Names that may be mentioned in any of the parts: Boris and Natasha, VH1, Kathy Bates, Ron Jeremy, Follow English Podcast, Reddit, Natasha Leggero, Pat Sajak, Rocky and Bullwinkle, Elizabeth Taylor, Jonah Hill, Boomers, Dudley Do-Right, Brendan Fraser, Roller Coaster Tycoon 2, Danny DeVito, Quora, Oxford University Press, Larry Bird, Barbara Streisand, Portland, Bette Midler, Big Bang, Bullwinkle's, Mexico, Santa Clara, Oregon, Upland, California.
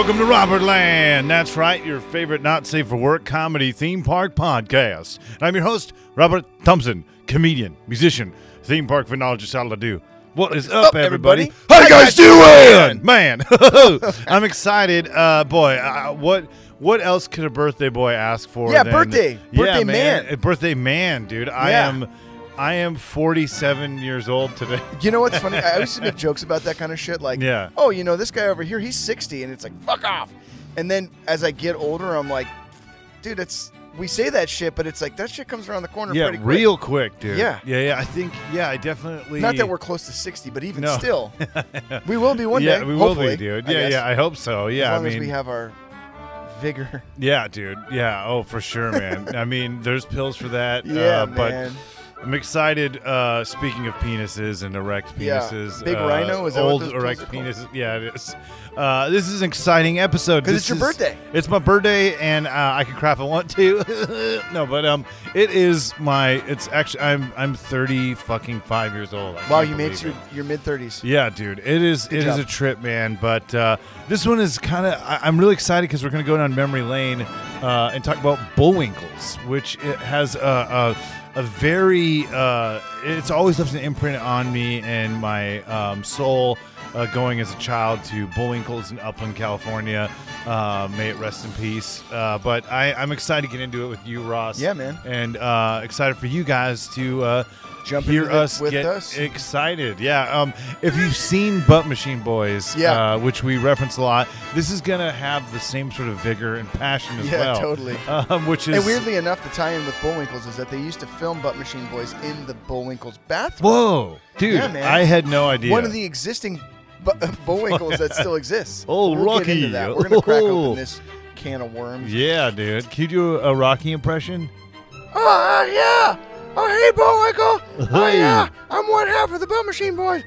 Welcome to Robert Land. That's right, your favorite not safe for work comedy theme park podcast. And I'm your host, Robert Thompson, comedian, musician, theme park phenologist out of Ladue. What is up, everybody? How you guys doing? Man, I'm excited. What else could a birthday boy ask for? Yeah, birthday man. Birthday man, dude. Yeah. I am 47 years old today. You know what's funny? I always make jokes about that kind of shit. Like, yeah. Oh, you know, this guy over here, he's 60, and it's like, fuck off. And then as I get older, I'm like, dude, we say that shit, but it's like, that shit comes around the corner pretty quick. Yeah, real quick, dude. Yeah. Yeah, yeah. I think, yeah, I definitely. Not that we're close to 60, but even still. We will be one day. Yeah, we will be, dude. Yeah, yeah, I hope so. Yeah, as long as we have our vigor. Yeah, dude. Yeah, oh, for sure, man. I mean, there's pills for that. Yeah, man. But I'm excited. Speaking of penises and erect penises, big rhino is old erect penises. Yeah, it is. This is an exciting episode because it's your birthday. It's my birthday, and I can crap if I want to. No, but it is my. It's actually I'm 35 years old. Wow, you made it to your mid-30s. Yeah, dude, it is a trip, man. But this one is kind of. I'm really excited because we're going to go down memory lane and talk about Bullwinkle's, which it has a very, it's always left an imprint on me and my soul going as a child to Bullwinkle's in Upland, California. May it rest in peace. But I'm excited to get into it with you, Ross. Yeah, man. And excited for you guys to hear us get excited. Yeah. If you've seen Butt Machine Boys, which we reference a lot, this is going to have the same sort of vigor and passion as well. Yeah, totally. And weirdly enough, the tie-in with Bullwinkle's is that they used to film Butt Machine Boys in the Bullwinkle's bathroom. Whoa. Dude, yeah, man. I had no idea. One of the existing Bullwinkle's that still exists. Oh, we'll Rocky. Get into that. We're going to crack open this can of worms. Yeah, dude. Can you do a Rocky impression? Oh, yeah. Oh, hey, Bullwinkle. Oh, yeah. I'm one half of the Butt Machine Boys.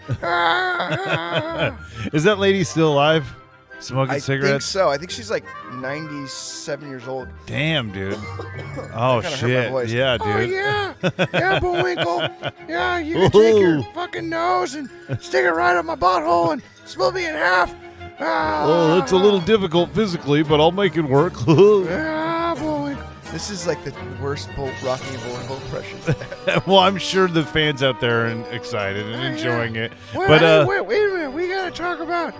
Is that lady still alive? Smoking cigarettes? I think so. I think she's like 97 years old. Damn, dude. Oh, shit. Yeah, dude. Oh, yeah. Yeah, Bullwinkle. Yeah, you can take your fucking nose and stick it right up my butthole and split me in half. Well, it's a little difficult physically, but I'll make it work. Yeah, Bullwinkle. This is like the worst Rocky and Bullwinkle impression. Well, I'm sure the fans out there are excited and enjoying it. Wait, but wait a minute. We got to talk about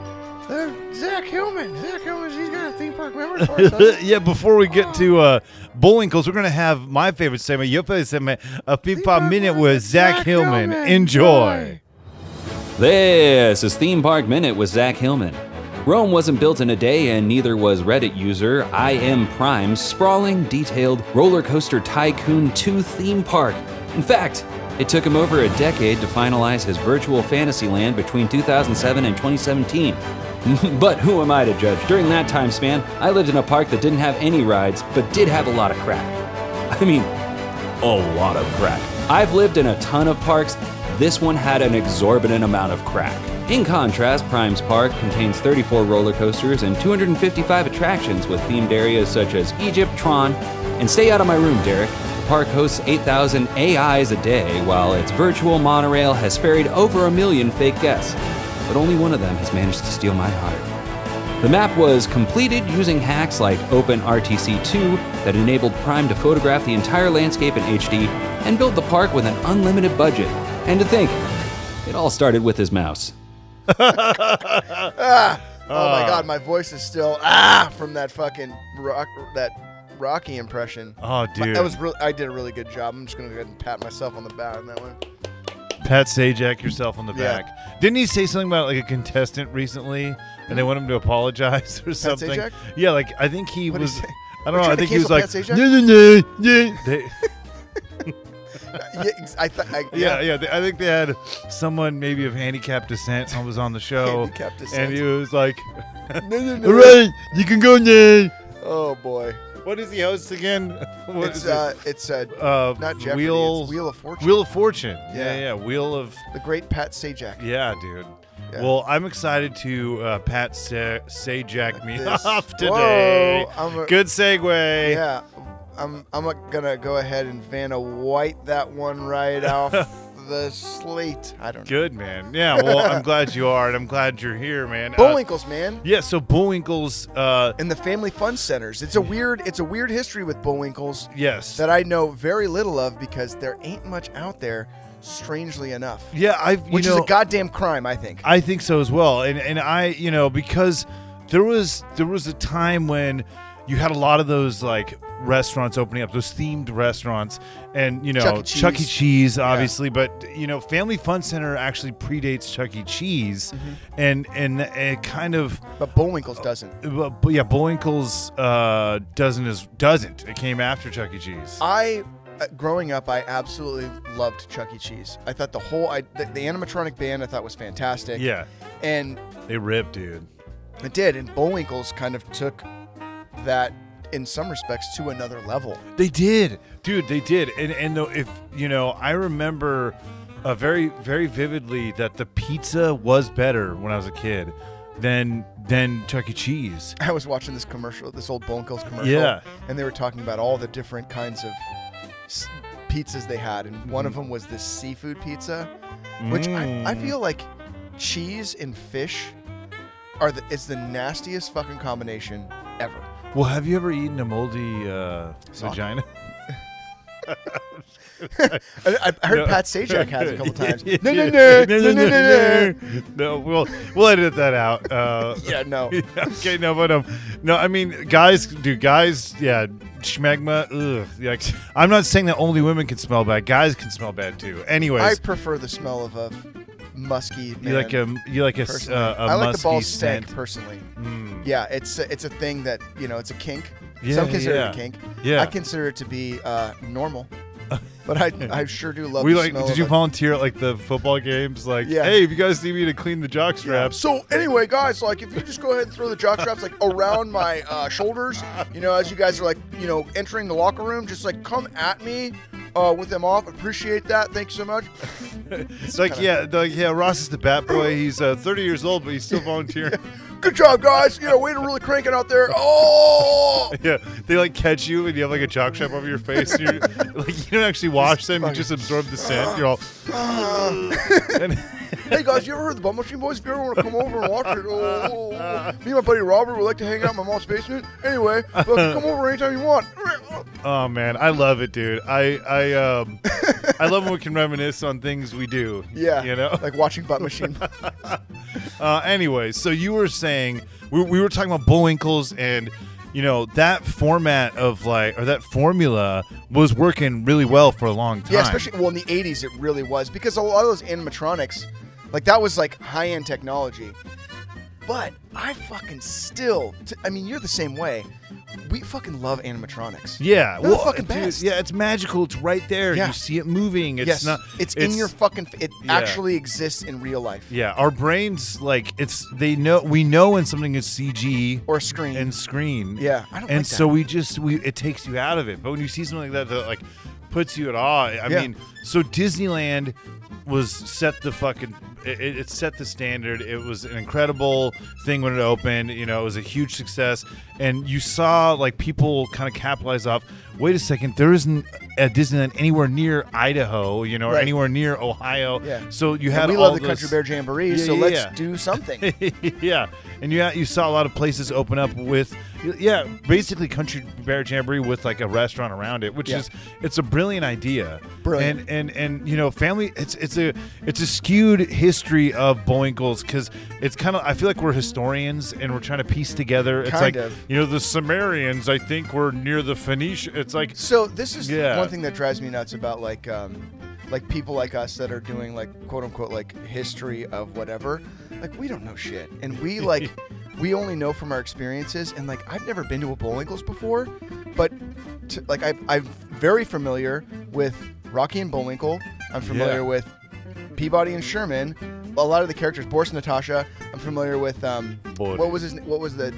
Zach Hillman. Zach Hillman, he's got a theme park memory for us. Yeah, before we get to Bullwinkle's, we're going to have my favorite segment, your favorite segment, a Peep-Pop Minute with Zach Hillman. Enjoy. This is Theme Park Minute with Zach Hillman. Rome wasn't built in a day, and neither was Reddit user IM Prime's sprawling, detailed Roller Coaster Tycoon 2 theme park. In fact, it took him over a decade to finalize his virtual Fantasyland between 2007 and 2017. But who am I to judge? During that time span, I lived in a park that didn't have any rides, but did have a lot of crap. I mean, a lot of crap. I've lived in a ton of parks. This one had an exorbitant amount of crap. In contrast, Prime's park contains 34 roller coasters and 255 attractions with themed areas such as Egypt, Tron, and Stay Out of My Room, Derek. The park hosts 8,000 AIs a day, while its virtual monorail has ferried over 1 million fake guests. But only one of them has managed to steal my heart. The map was completed using hacks like OpenRTC2 that enabled Prime to photograph the entire landscape in HD and build the park with an unlimited budget. And to think, it all started with his mouse. Oh my God, my voice is still from that fucking Rocky impression. Oh, dude. That was I did a really good job. I'm just going to go ahead and pat myself on the back on that one. Pat Sajak yourself on the back. Didn't he say something about like a contestant recently and they want him to apologize or something? Sajak? Yeah, like I think he was. I don't know. I think he was like. I think they had someone maybe of handicapped descent was on the show. Handicapped descent. And he was like, all right, you can go now. Oh, boy. What is he host again? It's not Jeopardy. It's Wheel of Fortune. Wheel of Fortune. Yeah. Wheel of the great Pat Sajak. Yeah, dude. Yeah. Well, I'm excited to Pat Sajak me off today. Whoa, good segue. Yeah, I'm gonna go ahead and Vanna White that one right off the slate. I don't know. Good, man. Yeah, well, I'm glad you are, and I'm glad you're here, man. Bullwinkle's, man. Yeah, so Bullwinkle's. And the Family Fun Centers. It's a weird history with Bullwinkle's. Yes. That I know very little of because there ain't much out there. Strangely enough, yeah, which is a goddamn crime, I think. I think so as well, and I, you know, because there was a time when you had a lot of those like restaurants opening up, those themed restaurants, and you know Chuck E. Cheese obviously, yeah. But you know, Family Fun Center actually predates Chuck E. Cheese, mm-hmm. and it kind of, but Bullwinkle's doesn't. But yeah, Bullwinkle's doesn't. It came after Chuck E. Cheese. Growing up, I absolutely loved Chuck E. Cheese. I thought the animatronic band I thought was fantastic. Yeah, and they ripped, dude. It did, and Bullwinkle's kind of took that in some respects to another level. They did, dude. They did, and though, if you know, I remember very very vividly that the pizza was better when I was a kid than Chuck E. Cheese. I was watching this commercial, this old Bullwinkle's commercial, yeah, and they were talking about all the different kinds of pizzas they had, and one of them was this seafood pizza, which I feel like cheese and fish it's the nastiest fucking combination ever. Well, have you ever eaten a moldy vagina? I heard Pat Sajak has a couple times. No, we'll edit that out. Yeah, no. Okay, no, but no, I mean, guys, yeah, schmegma. Ugh, like, I'm not saying that only women can smell bad. Guys can smell bad too. Anyways, I prefer the smell of a musky. Man, you like a I like musky the ball stank personally. Mm. Yeah, it's a thing that, you know, it's a kink. Yeah, some consider it a kink. Yeah, I consider it to be normal. But I sure do love. Did you volunteer at like the football games? Like, yeah. Hey, if you guys need me to clean the jock straps. Yeah. So anyway, guys, like if you just go ahead and throw the jock straps like around my shoulders, you know, as you guys are like, you know, entering the locker room, just like come at me with them off. Appreciate that. Thanks so much. It's like Ross is the bat boy. He's 30 years old, but he's still volunteering. Good job, guys. You know, way to really crank it out there. Oh! Yeah, they, like, catch you, and you have, like, a jock strap over your face. And you're, like, you don't actually wash them. You just absorb the scent. You're all... Hey, guys, you ever heard the Butt Machine Boys? If you ever want to come over and watch it, me and my buddy Robert would like to hang out in my mom's basement. Anyway, come over anytime you want. Oh, man, I love it, dude. I love when we can reminisce on things we do. Yeah, you know, like watching Butt Machine. Anyway, so you were saying we were talking about Bullwinkle's, and you know that format of like, or that formula was working really well for a long time. Yeah, especially well in the 80s, it really was, because a lot of those animatronics, like that was like high end technology. But I fucking still, I mean, you're the same way. We fucking love animatronics. Yeah. They're the fucking best. Yeah, it's magical. It's right there. Yeah. You see it moving. It's yes. not. It's in your fucking, it yeah. actually exists in real life. Yeah. Our brains, like, it's, they know, we know when something is CG. Or screen. And screen. Yeah. I don't and like so that. It takes you out of it. But when you see something like that like, puts you at awe. I mean, so Disneyland was it set the standard. It was an incredible thing when it opened. You know, it was a huge success, and you saw like people kind of capitalize off. Wait a second, there isn't a Disneyland anywhere near Idaho, you know, or anywhere near Ohio. Yeah. So you had we love the Country Bear Jamboree, so let's do something. Yeah, and you saw a lot of places open up with basically Country Bear Jamboree with like a restaurant around it, which is it's a brilliant idea. Brilliant. And you know, family, it's a skewed history of Bullwinkle's, because it's kind of, I feel like we're historians and we're trying to piece together. It's kind of. You know, the Sumerians, I think, were near the Phoenicians. It's like, so this is one thing that drives me nuts about like people like us that are doing like quote unquote like history of whatever. Like, we don't know shit, and we like we only know from our experiences. And like, I've never been to a Bullwinkle's before, but like I'm very familiar with Rocky and Bullwinkle. I'm familiar with Peabody and Sherman. A lot of the characters, Boris and Natasha. I'm familiar with what was the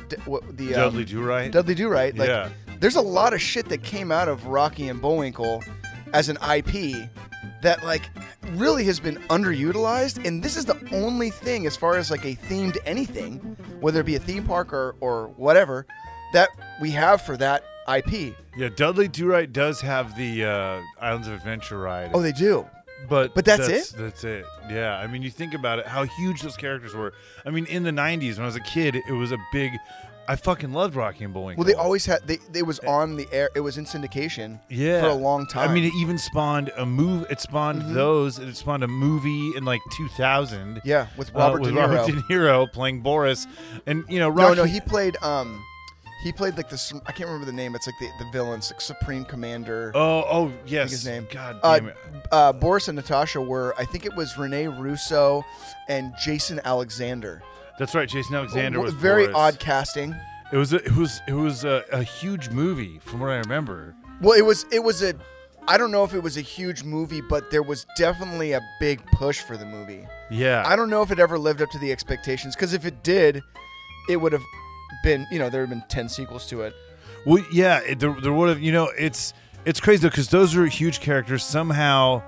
Dudley Do-Right. Dudley Do-Right. Like, there's a lot of shit that came out of Rocky and Bullwinkle as an IP that like really has been underutilized, and this is the only thing as far as like a themed anything, whether it be a theme park or whatever, that we have for that IP. Yeah, Dudley Do-Right does have the Islands of Adventure ride. Oh, they do. But that's it? That's it. Yeah. I mean, you think about it, how huge those characters were. I mean, in the 90s, when I was a kid, it was a big... I fucking loved Rocky and Bullwinkle. Well, they always had... It was on the air. It was in syndication for a long time. I mean, it even spawned a movie. It spawned those. It spawned a movie in, like, 2000. Yeah, with Robert De Niro playing Boris. And, you know, Rocky... No, he played... He played like the, I can't remember the name. It's like the villains, like Supreme Commander. Oh yes, his name. God damn it. Boris and Natasha were, I think it was Renee Russo and Jason Alexander. That's right, Jason Alexander was very Boris. Odd casting. It was a huge movie from what I remember. Well, it was I don't know if it was a huge movie, but there was definitely a big push for the movie. Yeah, I don't know if it ever lived up to the expectations, because if it did, it would have. Been, you know, there have been 10 sequels to it. Well, yeah, there would have. You know, it's crazy though, because those are huge characters. Somehow,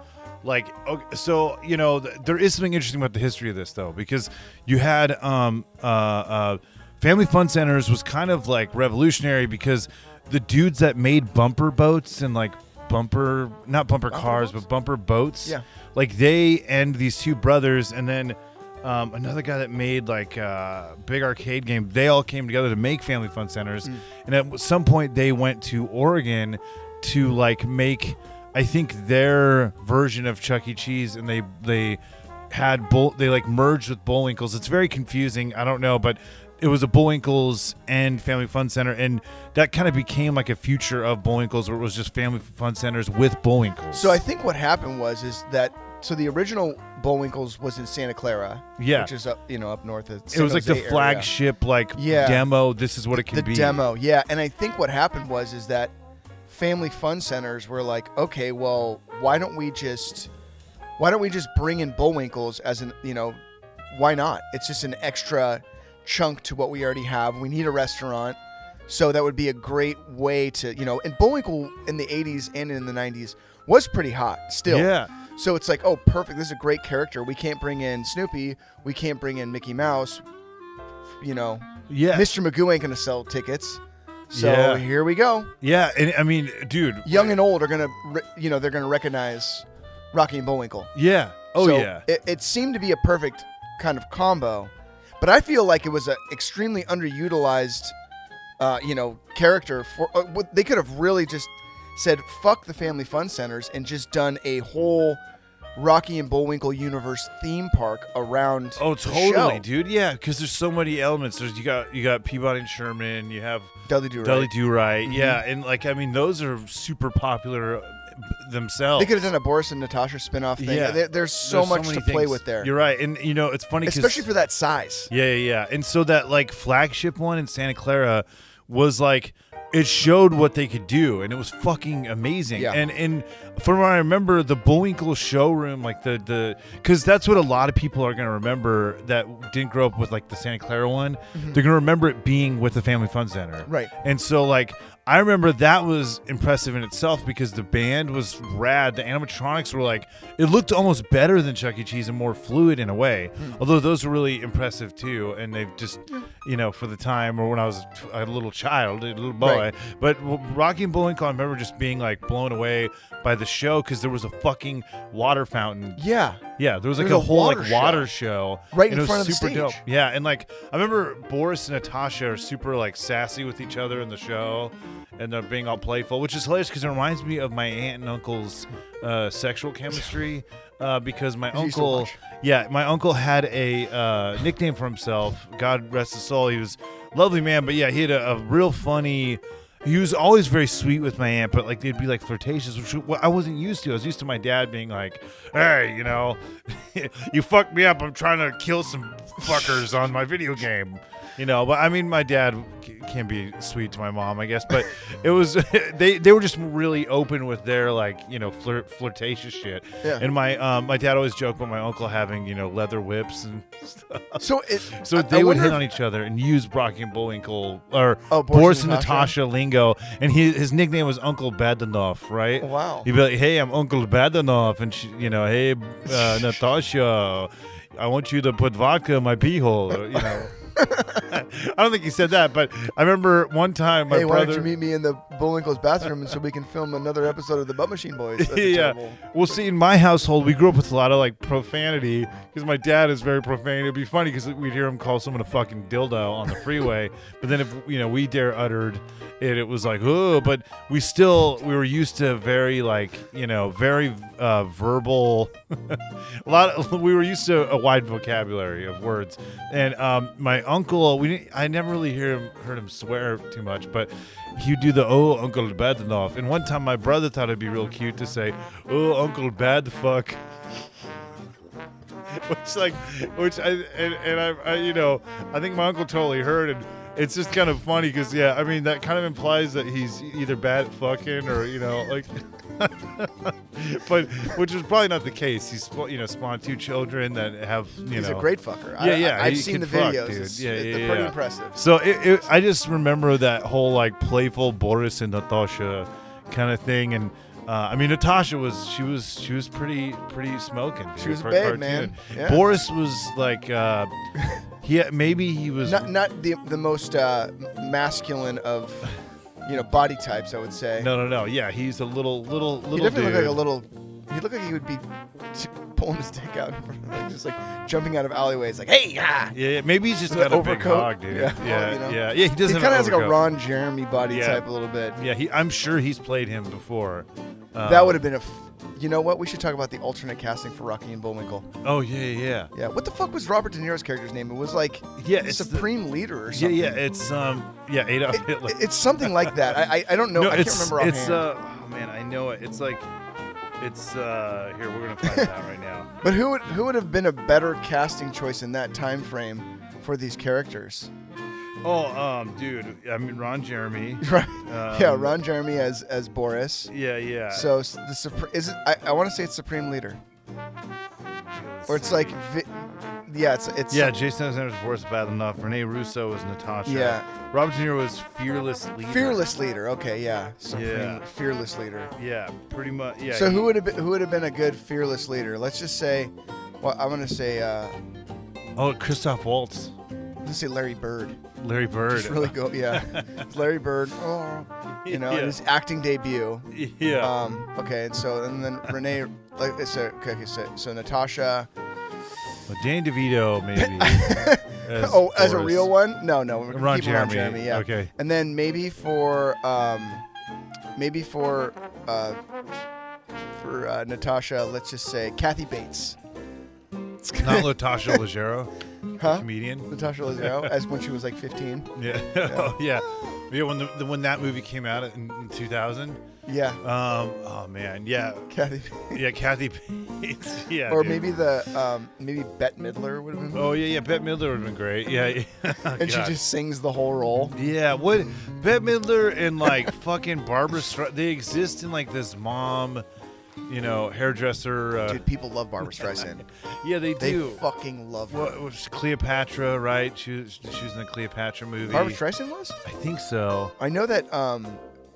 like, okay, so you know, there is something interesting about the history of this though, because you had Family Fun Centers was kind of like revolutionary, because the dudes that made bumper boats and like bumper boats, yeah, like they and these two brothers, and then. Another guy that made like big arcade game. They all came together to make Family Fun Centers, and at some point they went to Oregon to like make, I think, their version of Chuck E. Cheese, and they like merged with Bullwinkle's. It's very confusing. I don't know, but it was a Bullwinkle's and Family Fun Center, and that kind of became like a future of Bullwinkle's, where it was just Family Fun Centers with Bullwinkle's. So I think what happened was that. So the original Bullwinkle's was in Santa Clara, yeah, which is up, you know, up north. Of San Jose like the area. Flagship, like demo. This is what it can be. The demo, yeah. And I think what happened was that Family Fun Centers were like, okay, well, why don't we just bring in Bullwinkle's as an, you know, why not? It's just an extra chunk to what we already have. We need a restaurant, so that would be a great way to, you know, and Bullwinkle in the '80s and in the '90s was pretty hot still. Yeah. So it's like, oh, perfect. This is a great character. We can't bring in Snoopy. We can't bring in Mickey Mouse. You know, yeah. Mr. Magoo ain't going to sell tickets. So here we go. Yeah. And I mean, dude. Young and old are going to, you know, they're going to recognize Rocky and Bullwinkle. Yeah. Oh, so yeah. It seemed to be a perfect kind of combo. But I feel like it was an extremely underutilized, you know, character. They could have really just... said, fuck the Family Fun Centers, and just done a whole Rocky and Bullwinkle universe theme park around. Oh, totally, the show. Dude. Yeah, because there's so many elements. There's you got Peabody and Sherman. You have Dudley Do-Right. Yeah, and like, I mean, those are super popular themselves. They could have done a Boris and Natasha spinoff thing. Yeah, there's so much to play with there. You're right, and you know, it's funny, especially for that size. Yeah, and so that like flagship one in Santa Clara was like. It showed what they could do, and it was fucking amazing. Yeah. And from what I remember, the Bullwinkle showroom, like the because that's what a lot of people are going to remember that didn't grow up with like the Santa Clara one. They're going to remember it being with the Family Fun Center, right? And so like I remember that was impressive in itself, because the band was rad. The animatronics were like, it looked almost better than Chuck E. Cheese and more fluid in a way. Although those were really impressive too, and they've just, you know, for the time or when I was a little child, a little boy. Right. But Rocky and Bullwinkle, I remember just being like blown away by the show, because there was a fucking water fountain. Yeah. There was like a whole water show right in front of the stage. Dope. Yeah, and like I remember Boris and Natasha are super like sassy with each other in the show, and they're being all playful, which is hilarious because it reminds me of my aunt and uncle's sexual chemistry. Because my uncle had a nickname for himself. God rest his soul. He was a lovely man, but yeah, he had a real funny. He was always very sweet with my aunt, but like they'd be like flirtatious, which I wasn't used to. I was used to my dad being like, "Hey, you know, you fucked me up. I'm trying to kill some fuckers on my video game." You know, but I mean, my dad can be sweet to my mom, I guess. But it was they were just really open with their like, you know, flirtatious shit. Yeah. And my dad always joked about my uncle having, you know, leather whips and stuff. So they would hit on each other and use Rocky and Bullwinkle or Boris and Natasha lingo. And his nickname was Uncle Badenoff, right? Wow. He'd be like, "Hey, I'm Uncle Badenoff," and she, you know, "Hey, Natasha, I want you to put vodka in my pee hole," you know. I don't think he said that, but I remember one time my brother. Why don't you meet me in the Bullwinkle's bathroom and so we can film another episode of the Butt Machine Boys? That's terrible. Well, see, in my household, we grew up with a lot of like profanity because my dad is very profane. It'd be funny because we'd hear him call someone a fucking dildo on the freeway, but then if we dare uttered it, it was like oh. But we were used to very very verbal. We were used to a wide vocabulary of words, and my uncle, I never really heard him swear too much, but he'd do the "oh, Uncle Badenoff." And one time, my brother thought it'd be real cute to say "oh, Uncle Bad Fuck," I think my uncle totally heard, and it's just kind of funny because that kind of implies that he's either bad at fucking or but which was probably not the case. He's spawned two children that have He's a great fucker. I've seen the videos. Dude. It's pretty impressive. So I just remember that whole playful Boris and Natasha kind of thing, and Natasha was pretty smoking. Dude. She was a babe, man. Yeah. Boris was maybe he was not the most masculine of. Body types, I would say. No. Yeah, he's a little. He definitely looked like a little. He looked like he would be pulling his dick out, just jumping out of alleyways, hey, ah. Yeah. Maybe he's just got an overcoat, big hog, dude. He doesn't. He kind of has a Ron Jeremy body type a little bit. Yeah, I'm sure he's played him before. That would have been a. You know what? We should talk about the alternate casting for Rocky and Bullwinkle. Oh, yeah. Yeah, what the fuck was Robert De Niro's character's name? It was Supreme Leader or something. Yeah, it's, Adolf Hitler. It's something like that. I don't know. No, I can't remember offhand. It's, oh, man, I know it. It's here, we're going to find it out right now. But who would have been a better casting choice in that time frame for these characters? Oh, dude, Ron Jeremy. Right. Ron Jeremy as Boris. Yeah. So I want to say it's Supreme Leader. Or it's Jason Alexander was Boris bad enough. Renee Russo was Natasha. Yeah. Robert De Niro was Fearless Leader. Fearless Leader. Okay, yeah. Supreme Fearless Leader. Yeah, pretty much. Yeah. So who would have been a good Fearless Leader? Let's just say, I'm gonna say. Christoph Waltz. Let's say Larry Bird. Larry Bird. Just really go, yeah. Larry Bird. Oh, in his acting debut. Yeah. Okay, and then Renee. So Natasha. Well, Danny DeVito, maybe. As a real one? No. Ron Jeremy. Ron Jeremy. Yeah. Okay. And then maybe for Natasha, let's just say Kathy Bates. Not Natasha Leggero. Huh? Comedian Natasha Leggero, as when she was 15. Yeah, yeah. When when that movie came out in 2000. Yeah. Oh man. Yeah. Kathy. Yeah, Kathy Bates. Yeah. Or dude. Maybe maybe Bette Midler would have been. Oh yeah. Bette Midler would have been great. Yeah. And she just sings the whole role. Yeah. What? Bette Midler and fucking Barbara Streisand. They exist in this mom. Hairdresser. Dude, people love Barbara Streisand. Yeah, they do. They fucking love her. Well, Cleopatra, right? She was in the Cleopatra movie. Barbara Streisand was? I think so. I know that,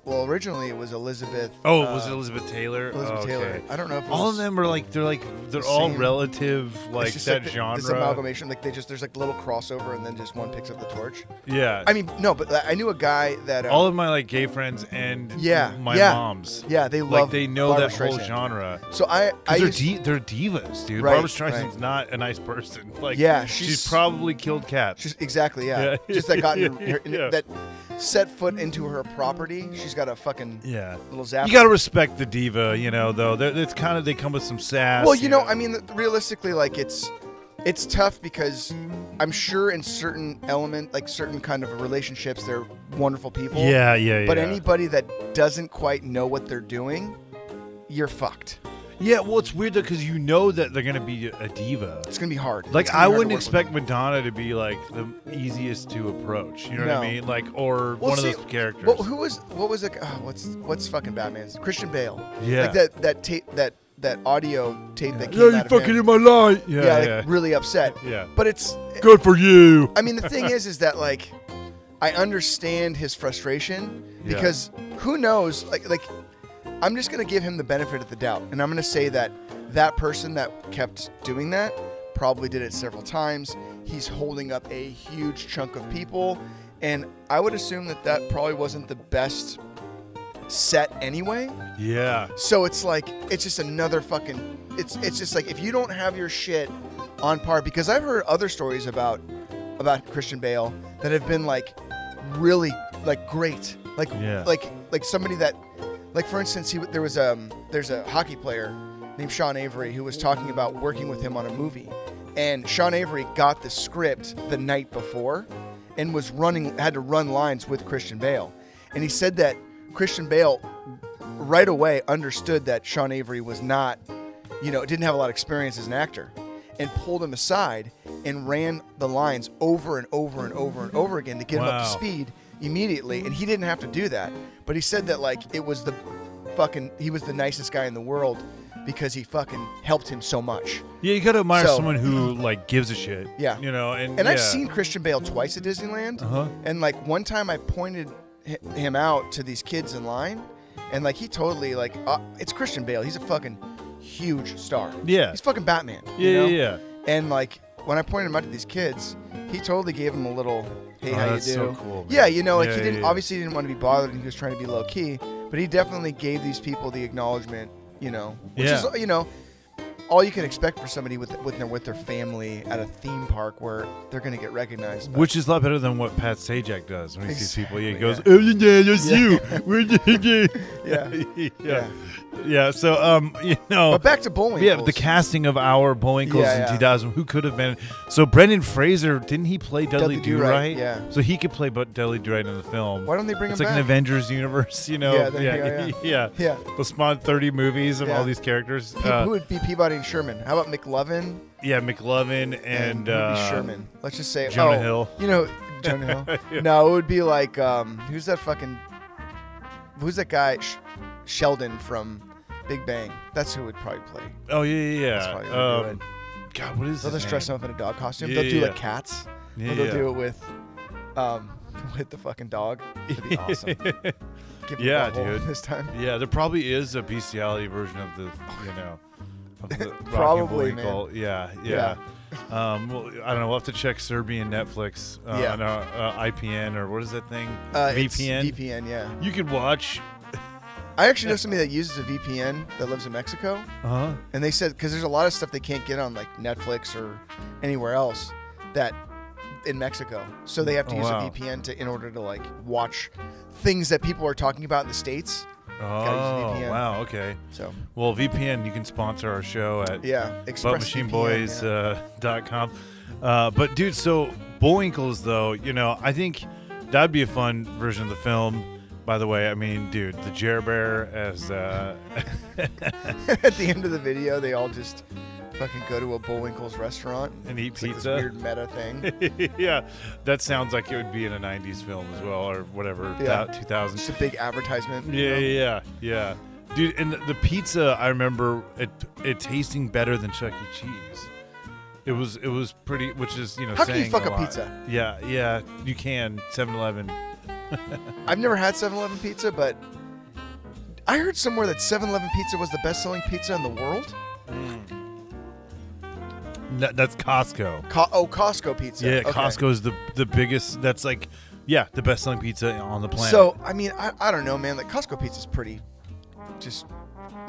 originally it was Elizabeth. Oh, was it Elizabeth Taylor? Elizabeth Taylor. I don't know if it was. All of them are they're all relative, that genre. This amalgamation. There's little crossover and then just one picks up the torch. Yeah. I mean, no, but I knew a guy that. All of my gay friends and my moms. Yeah, they love they know Barbra that whole Streisand. Genre. So they're divas, dude. Right, Barbra Streisand's not a nice person. She's probably killed cats. Exactly, yeah. Just that set foot into her property. She's got a fucking little zap. You got to respect the diva, though. It's kind of, they come with some sass. Well, realistically, it's tough because I'm sure in certain element, certain kind of relationships, they're wonderful people. Yeah. But anybody that doesn't quite know what they're doing, you're fucked. Yeah, well, it's weird, though, because that they're going to be a diva. It's going to be hard. I wouldn't expect Madonna to be, the easiest to approach. You know what I mean? One of those characters. Well, what's fucking Batman's? Christian Bale. Yeah. That audio tape that came out of him. Yeah, you fucking in my light. Yeah, really upset. Yeah. But it's... Good for you. I mean, the thing is that I understand his frustration because who knows, I'm just going to give him the benefit of the doubt, and I'm going to say that person that kept doing that probably did it several times. He's holding up a huge chunk of people. And I would assume that that probably wasn't the best set anyway. Yeah. So it's like, it's just another fucking, it's just like, if you don't have your shit on par, because I've heard other stories about Christian Bale that have been like really like great. Like, yeah. like somebody that, like for instance, there's a hockey player named Sean Avery who was talking about working with him on a movie. And Sean Avery got the script the night before and was had to run lines with Christian Bale. And he said that Christian Bale right away understood that Sean Avery was not, didn't have a lot of experience as an actor, and pulled him aside and ran the lines over and over and over and over again to get him up to speed immediately. And he didn't have to do that. But he said that like it was he was the nicest guy in the world because he fucking helped him so much. Yeah, you gotta admire someone who like gives a shit. Yeah. And I've seen Christian Bale twice at Disneyland. Uh-huh. And like one time I pointed him out to these kids in line, and like he totally like it's Christian Bale. He's a fucking huge star. Yeah. He's fucking Batman. Yeah, yeah. And like when I pointed him out to these kids, he totally gave him a little, hey, how you do? So cool, man. Yeah, obviously he didn't want to be bothered, and he was trying to be low key, but he definitely gave these people the acknowledgement. Which is all you can expect for somebody with their family at a theme park where they're going to get recognized. Which is a lot better than what Pat Sajak does when he sees people. He goes, "Oh yeah, that's you." Yeah. So But back to Bullwinkle. Yeah, the casting of our Bullwinkles in 2000. Who could have been? So Brendan Fraser, didn't he play Dudley Do-Right? Yeah. So he could play Dudley Do-Right in the film. Why don't they bring him back? It's like an Avengers universe, Yeah. They'll spawn 30 movies of all these characters. Who would be Peabody and Sherman? How about McLovin? Yeah, McLovin and Sherman. Let's just say Jonah Hill. Jonah Hill. No, it would be like who's that guy? Sheldon from Big Bang. That's who would probably play. Oh yeah. That's probably who would do it. God, what is this? They'll just dress him up in a dog costume. They'll do like cats. Yeah, or they'll do it with the fucking dog. It'd be awesome. Yeah, dude. This time. Yeah, there probably is a bestiality version of the probably, man. Yeah. Well, I don't know. We'll have to check Serbian Netflix on our IPN, or what is that thing? VPN. It's VPN. Yeah. You could watch. I actually know somebody that uses a VPN that lives in Mexico. Uh-huh. And they said, because there's a lot of stuff they can't get on like Netflix or anywhere else that in Mexico, so they have to use a VPN in order to like watch things that people are talking about in the States. Oh, wow, okay. So, well, VPN, you can sponsor our show at ButtMachineBoys.com. But, dude, so Bullwinkle's, though, I think that'd be a fun version of the film. By the way, I mean, dude, the Jer Bear as... At the end of the video, they all just... fucking go to a Bullwinkle's restaurant and eat pizza. Like this weird meta thing. Yeah, that sounds like it would be in a '90s film as well, or whatever. Yeah, 2000. Just a big advertisement. Yeah, dude. And the pizza, I remember it tasting better than Chuck E. Cheese. It was pretty, which is how can you fuck up pizza? Yeah, you can. 7-Eleven. I've never had 7-Eleven pizza, but I heard somewhere that 7-Eleven pizza was the best-selling pizza in the world. Mm. That's Costco. Costco pizza. Yeah, okay. Costco is the biggest. That's like, the best selling pizza on the planet. So I mean, I don't know, man. Like Costco pizza is pretty, just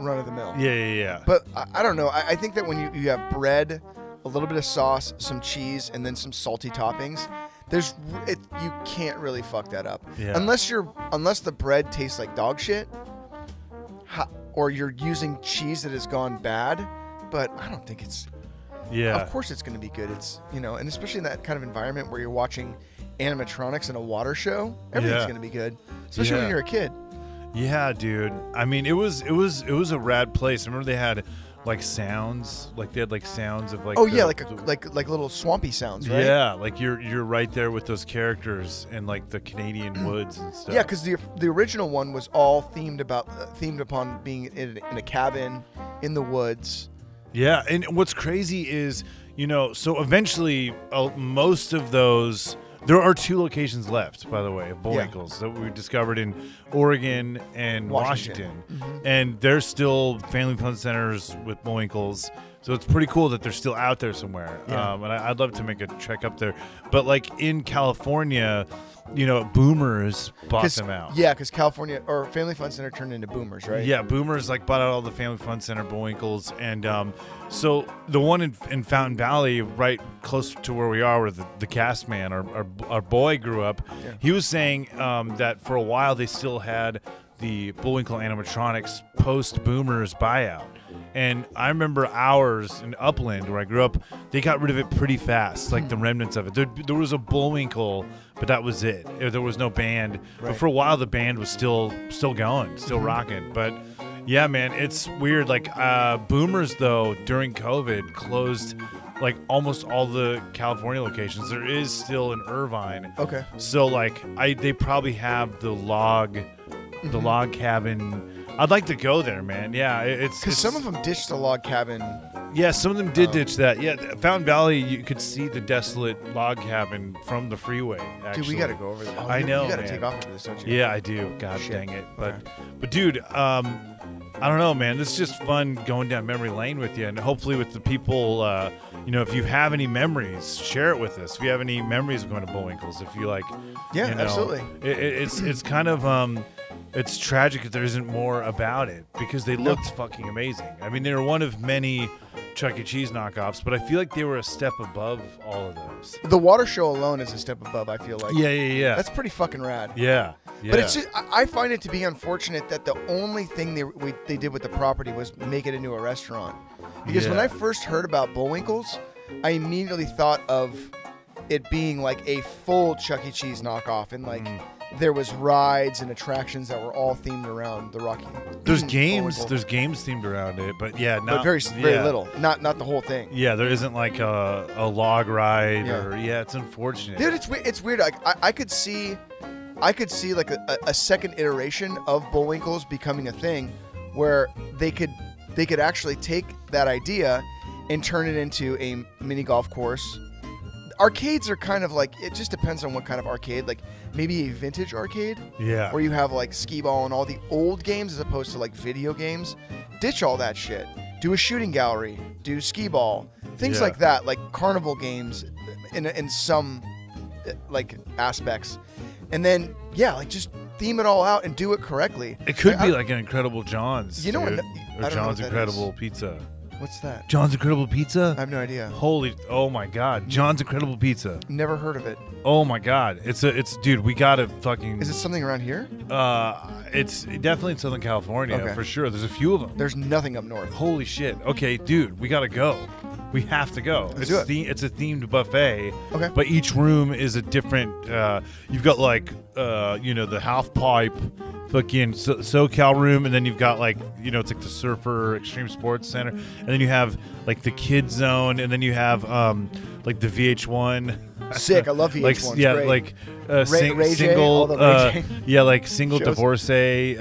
run of the mill. Yeah. But I don't know. I think that when you have bread, a little bit of sauce, some cheese, and then some salty toppings, you can't really fuck that up. Yeah. Unless the bread tastes like dog shit, or you're using cheese that has gone bad. But I don't think it's. Yeah. Of course it's going to be good. It's, and especially in that kind of environment where you're watching animatronics in a water show, everything's going to be good, especially when you're a kid. Yeah, dude. I mean, it was a rad place. I remember they had sounds of like like little swampy sounds, right? Yeah, like you're right there with those characters and like the Canadian woods and stuff. Yeah, because the original one was all themed upon being in a cabin in the woods. Yeah, and what's crazy is, so eventually most of those, there are two locations left, by the way, of Bullwinkle's that we discovered in Oregon and Washington. Mm-hmm. And they're still family fun centers with Bullwinkle's So it's pretty cool that they're still out there somewhere. Yeah. And I'd love to make a trek up there. But like in California, you know, Boomers bought them out. Yeah, because California or Family Fun Center turned into Boomers, right? Yeah, Boomers like bought out all the Family Fun Center, Bullwinkle's, and so the one in Fountain Valley, right close to where we are, where the cast man, our boy grew up. Yeah. He was saying that for a while they still had the Bullwinkle animatronics post Boomers buyout. And I remember ours in Upland, where I grew up, they got rid of it pretty fast, like the remnants of it. There was a Bullwinkle, but that was it. There was no band. Right. But for a while, the band was still going, still rocking. But yeah, man, it's weird. Like Boomers, though, during COVID, closed like almost all the California locations. There is still in Irvine. Okay. So like, they probably have the log cabin. I'd like to go there, man. Yeah, it's because some of them ditched the log cabin. Yeah, some of them did ditch that. Yeah, Fountain Valley, you could see the desolate log cabin from the freeway. Actually. Dude, we gotta go over there. Oh, I know, you gotta take off over this, don't you? Yeah, I do. God dang it! But dude, I don't know, man. This is just fun going down memory lane with you, and hopefully with the people. You know, if you have any memories, share it with us. If you have any memories of going to Bullwinkle's, if you like, yeah, you know, absolutely. It's kind of. It's tragic if there isn't more about it, because they looked fucking amazing. I mean, they were one of many Chuck E. Cheese knockoffs, but I feel like they were a step above all of those. The water show alone is a step above, I feel like. Yeah. That's pretty fucking rad. Yeah. But it's just, I find it to be unfortunate that the only thing they did with the property was make it into a restaurant. Because when I first heard about Bullwinkle's, I immediately thought of it being like a full Chuck E. Cheese knockoff and like... There was rides and attractions that were all themed around the Rocky. There's games. Bullwinkle. There's games themed around it, but but very little. Not the whole thing. Yeah, there isn't like a log ride or it's unfortunate. Dude, it's weird. Like I could see like a second iteration of Bullwinkle's becoming a thing, where they could actually take that idea and turn it into a mini golf course. Arcades are kind of like, it just depends on what kind of arcade, like maybe a vintage arcade where you have like skee-ball and all the old games as opposed to like video games. Ditch all that shit. Do a shooting gallery. Do skee-ball. Things like that, like carnival games in some like aspects. And then, like just theme it all out and do it correctly. It could be like an Incredible John's. You know what? Or John's Incredible Pizza. What's that? John's Incredible Pizza? I have no idea. Oh my God. John's Incredible Pizza. Never heard of it. Oh my God. Dude, we gotta fucking. Is it something around here? It's definitely in Southern California for sure. There's a few of them. There's nothing up north. Holy shit. Okay, dude, we gotta go. We have to go. It's a themed buffet. Okay. But each room is a different, you've got like, the half pipe. Fucking SoCal room, and then you've got like, it's like the Surfer Extreme Sports Center, and then you have like the Kid Zone, and then you have like the VH1. Sick, I love VH1. Like, great. Like single shows. Divorcee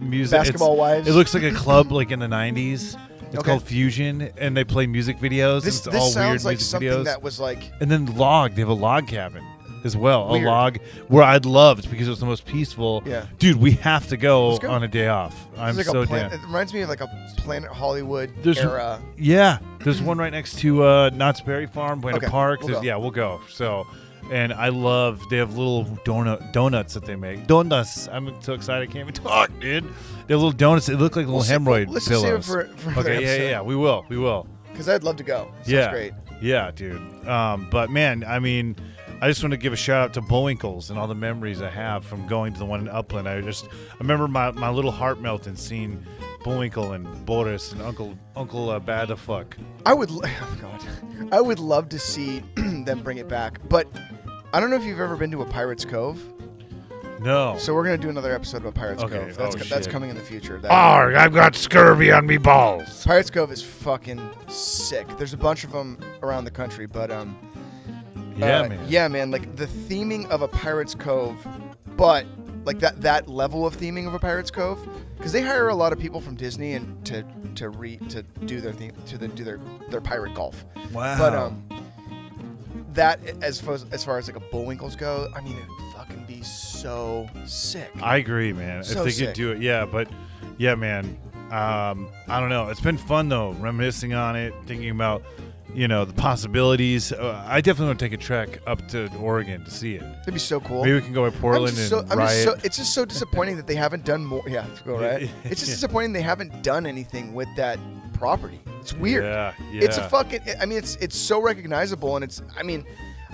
music. Basketball Wives. It looks like a club like in the 90s. It's called Fusion, and they play music videos. This, and it's all sounds weird like music something videos. That was like. And then they have a log cabin. As well, weird. A log where I'd loved because it was the most peaceful. Yeah, dude, we have to go on a day off. I'm like so down. It reminds me of like a Planet Hollywood era. There's one right next to Knott's Berry Farm, Buena Park. We'll go. So, and I love they have little donuts that they make. Donuts. I'm so excited I can't even talk, dude. They have little donuts. They look like little hemorrhoid pillows. For okay, yeah. We will. Because I'd love to go. Sounds great. Yeah, dude. But man, I mean. I just want to give a shout out to Bullwinkle's and all the memories I have from going to the one in Upland. I remember my little heart melting seeing Bullwinkle and Boris and Uncle Bad the Fuck. I would love to see them bring it back, but I don't know if you've ever been to a Pirate's Cove. No. So we're gonna do another episode of a Pirate's Cove. That's coming in the future. I've got scurvy on me balls. Pirate's Cove is fucking sick. There's a bunch of them around the country, but Yeah, man. Like the theming of a Pirate's Cove, but like that level of theming of a Pirate's Cove, because they hire a lot of people from Disney and to do their theme to do their pirate golf. Wow. But that as far as like a Bullwinkle's go, I mean, it would fucking be so sick. I agree, man. If they could do it, yeah. But yeah, man. I don't know. It's been fun, though, reminiscing on it, thinking about, you know, the possibilities. I definitely want to take a trek up to Oregon to see it. That'd be so cool. Maybe we can go to Portland and riot. It's just so disappointing that they haven't done more. Yeah, let's go, right? It's just disappointing they haven't done anything with that property. It's weird. Yeah. It's a fucking, I mean, it's so recognizable, and it's, I mean,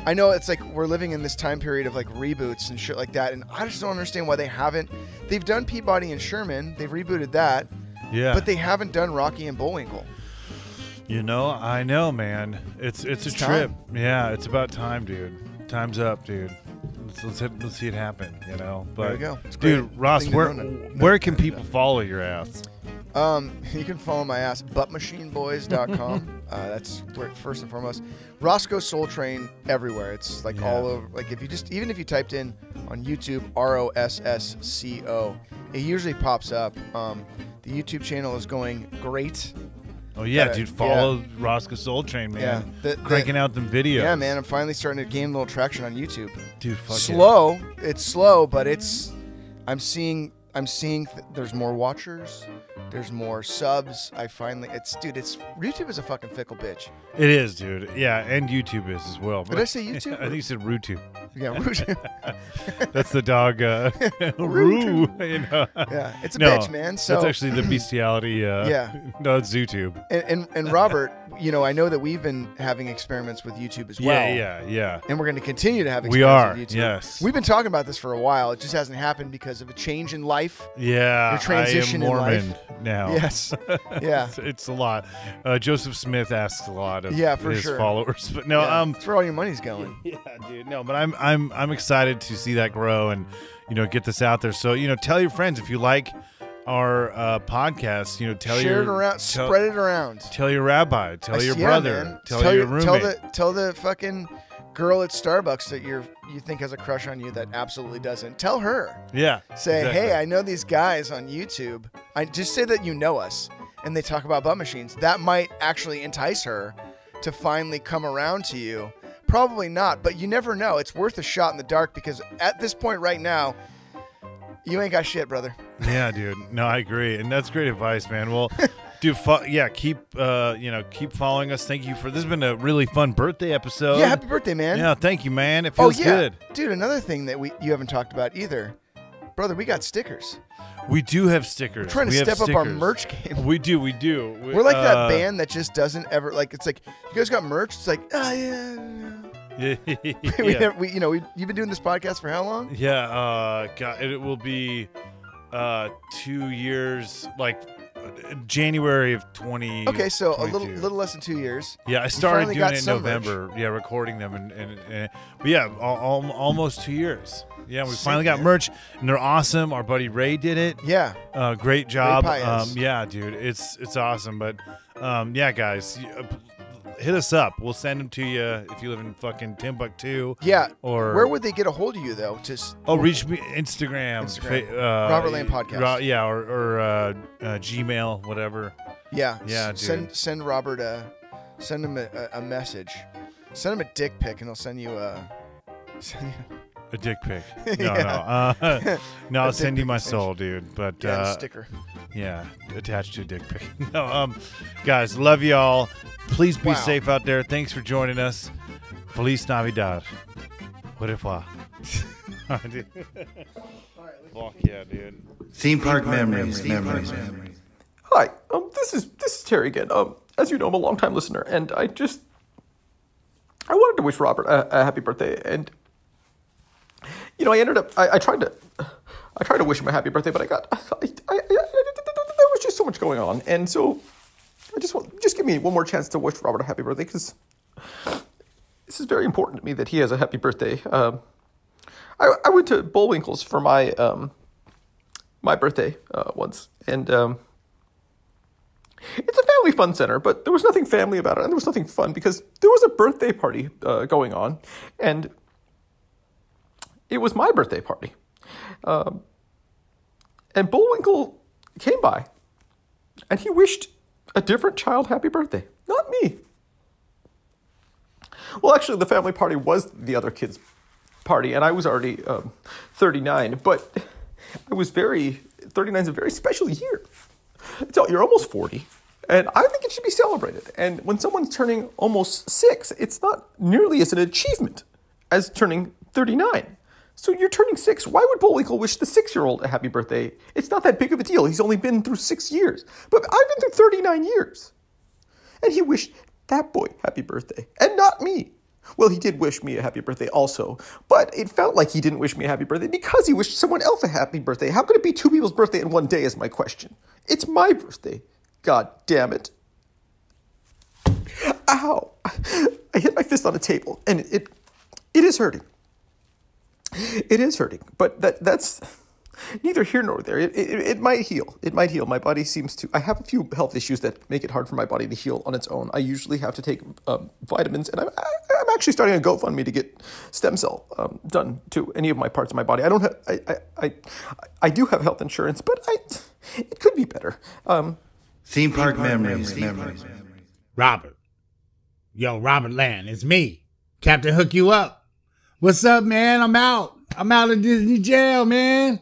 I know it's like we're living in this time period of like reboots and shit like that, and I just don't understand why they haven't. They've done Peabody and Sherman. They've rebooted that. Yeah. But they haven't done Rocky and Bullwinkle. You know, I know, man. It's a trip. Time. Yeah, it's about time, dude. Time's up, dude. Let's see it happen, you know. But there you go. It's dude, great. Ross, where can people follow your ass? You can follow my ass, buttmachineboys.com. That's where, first and foremost. Roscoe Soul Train everywhere. It's like all over. Like if you just, even if you typed in on YouTube, ROSSCO, it usually pops up. The YouTube channel is going great. Oh, yeah, dude. Follow Roscoe Soul Train, man. Yeah. Cranking out them videos. Yeah, man. I'm finally starting to gain a little traction on YouTube. Dude, fuck slow. It. It's slow, but it's, I'm seeing there's more watchers. There's more subs. I finally, it's YouTube is a fucking fickle bitch. It is, dude. Yeah, and YouTube is as well. Did I say YouTube? I think you said RooTube. Yeah, RooTube. That's the dog. Roo. You know? Yeah, it's a bitch, man. So that's actually the bestiality. No, it's ZooTube. And Robert, you know, I know that we've been having experiments with YouTube as well. Yeah. And we're going to continue to have experiments with YouTube. We are, yes. We've been talking about this for a while. It just hasn't happened because of a change in life. Yeah, your transition I am Mormon. In life. Now, yes, yeah, it's a lot. Joseph Smith asks a lot of his followers, but no, that's where all your money's going. Yeah, dude, no, but I'm excited to see that grow and you know get this out there. So you know, tell your friends if you like our podcast. You know, spread it around. Tell your rabbi, tell your brother, tell your roommate, tell the fucking girl at Starbucks that you think has a crush on you that absolutely doesn't. Tell her. Yeah. Say, hey, I know these guys on YouTube. I just say that you know us and they talk about butt machines. That might actually entice her to finally come around to you. Probably not, but you never know. It's worth a shot in the dark because at this point right now, you ain't got shit, brother. Yeah, dude. No, I agree. And that's great advice, man. Well, dude, keep following us. Thank you for this. Has been a really fun birthday episode. Yeah, happy birthday, man. Yeah, thank you, man. It feels good, dude. Another thing that you haven't talked about either, brother. We got stickers. We do have stickers. We're trying to step up our merch game. We do. We're like that band that just doesn't ever like. It's like you guys got merch. It's like You've been doing this podcast for how long? Yeah, God, it will be 2 years. Like. January of 20. Okay, so a little less than 2 years. Yeah, I started doing it in November. Merch. Yeah, recording them and but yeah, almost 2 years. Yeah, we finally got merch and they're awesome. Our buddy Ray did it. Yeah, great job. Yeah, dude, it's awesome. But yeah, guys. Hit us up. We'll send them to you if you live in fucking Timbuktu. Yeah. Or where would they get a hold of you though? Just reach me Instagram. Robert Land Podcast. Or Gmail, whatever. Yeah. Yeah. Dude. Send Robert send him a message. Send him a dick pic, and they'll send you a dick pic. No, I'll send you my soul, dude. But yeah, and a sticker. Yeah, attached to a dick pic. No, guys, love y'all. Please be safe out there. Thanks for joining us. Feliz Navidad. Au revoir. All right, dude. Fuck yeah, dude. Theme park memories. Hi, this is Terry again. As you know, I'm a longtime listener, and I wanted to wish Robert a happy birthday, and. You know, I tried to wish him a happy birthday, but I there was just so much going on, and so I just give me one more chance to wish Robert a happy birthday, because this is very important to me that he has a happy birthday. I went to Bullwinkle's for my my birthday once, and it's a family fun center, but there was nothing family about it, and there was nothing fun because there was a birthday party going on, and. It was my birthday party. And Bullwinkle came by, and he wished a different child happy birthday. Not me. Well, actually, the family party was the other kid's party, and I was already 39, but 39 is a very special year. You're almost 40, and I think it should be celebrated. And when someone's turning almost 6, it's not nearly as an achievement as turning 39. So you're turning 6. Why would Bullwinkle wish the 6-year-old a happy birthday? It's not that big of a deal. He's only been through 6 years. But I've been through 39 years. And he wished that boy happy birthday, and not me. Well, he did wish me a happy birthday also, but it felt like he didn't wish me a happy birthday because he wished someone else a happy birthday. How could it be two people's birthday in one day is my question. It's my birthday. God damn it. Ow. I hit my fist on a table, and it is hurting. It is hurting, but that's neither here nor there. It might heal. It might heal. My body seems to... I have a few health issues that make it hard for my body to heal on its own. I usually have to take vitamins, and I'm actually starting a GoFundMe to get stem cell done to any of my parts of my body. I don't have... I do have health insurance, but it could be better. Theme park memories. Robert. Yo, Robert Land, it's me. Captain Hook You Up. What's up, man? I'm out. I'm out of Disney jail, man.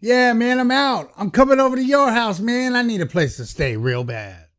Yeah, man, I'm out. I'm coming over to your house, man. I need a place to stay real bad.